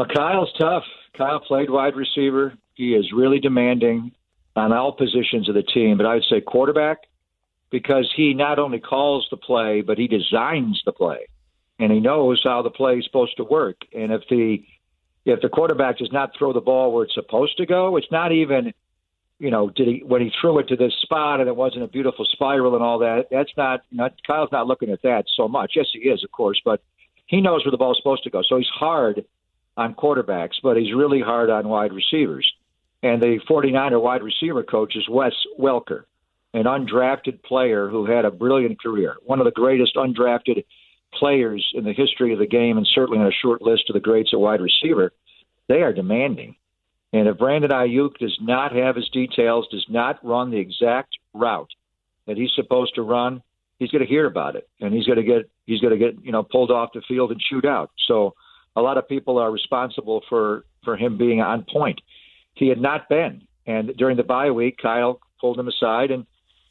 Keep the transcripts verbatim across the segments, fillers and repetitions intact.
Well, Kyle's tough. Kyle played wide receiver. He is really demanding on all positions of the team, but I would say quarterback, because he not only calls the play, but he designs the play, and he knows how the play is supposed to work. And if the if the quarterback does not throw the ball where it's supposed to go, it's not even, you know, did he when he threw it to this spot and it wasn't a beautiful spiral and all that. That's not, not Kyle's not looking at that so much. Yes, he is, of course, but he knows where the ball is supposed to go. So he's hard on quarterbacks, but he's really hard on wide receivers. And the 49er wide receiver coach is Wes Welker, an undrafted player who had a brilliant career, one of the greatest undrafted players in the history of the game, and certainly on a short list of the greats at wide receiver. They are demanding. And if Brandon Aiyuk does not have his details, does not run the exact route that he's supposed to run, he's going to hear about it, and he's going to get he's going to get you know pulled off the field and chewed out. So a lot of people are responsible for for him being on point. He had not been, and during the bye week, Kyle pulled him aside and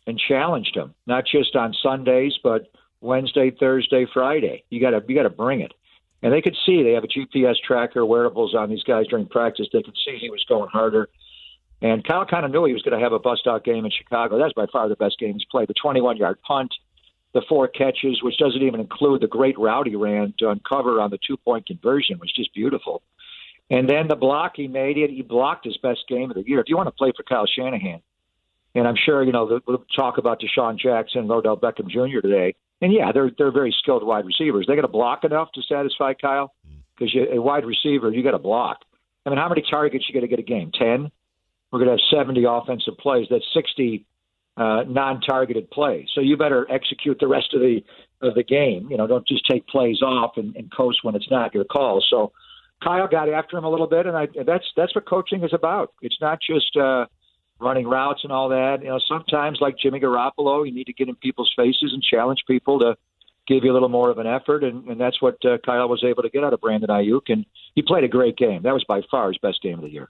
and challenged him, not just on Sundays, but Wednesday, Thursday, Friday. You got to you got to bring it. And they could see, they have a G P S tracker, wearables on these guys during practice. They could see he was going harder. And Kyle kind of knew he was going to have a bust-out game in Chicago. That's by far the best game he's played. The twenty-one-yard punt, the four catches, which doesn't even include the great route he ran to uncover on the two-point conversion, was just beautiful. And then the block he made, he blocked his best game of the year. If you want to play for Kyle Shanahan, and I'm sure, you know, we'll talk about Deshaun Jackson and Odell Beckham Junior today, and, yeah, they're they're very skilled wide receivers. They got to block enough to satisfy Kyle, because a wide receiver, you got to block. I mean, how many targets you got to get a game? Ten? We're going to have seventy offensive plays. That's sixty uh, non-targeted plays. So you better execute the rest of the of the game. You know, don't just take plays off and, and coast when it's not your call. So Kyle got after him a little bit, and I, that's that's what coaching is about. It's not just uh, running routes and all that. You know, sometimes, like Jimmy Garoppolo, you need to get in people's faces and challenge people to give you a little more of an effort, and, and that's what uh, Kyle was able to get out of Brandon Aiyuk, and he played a great game. That was by far his best game of the year.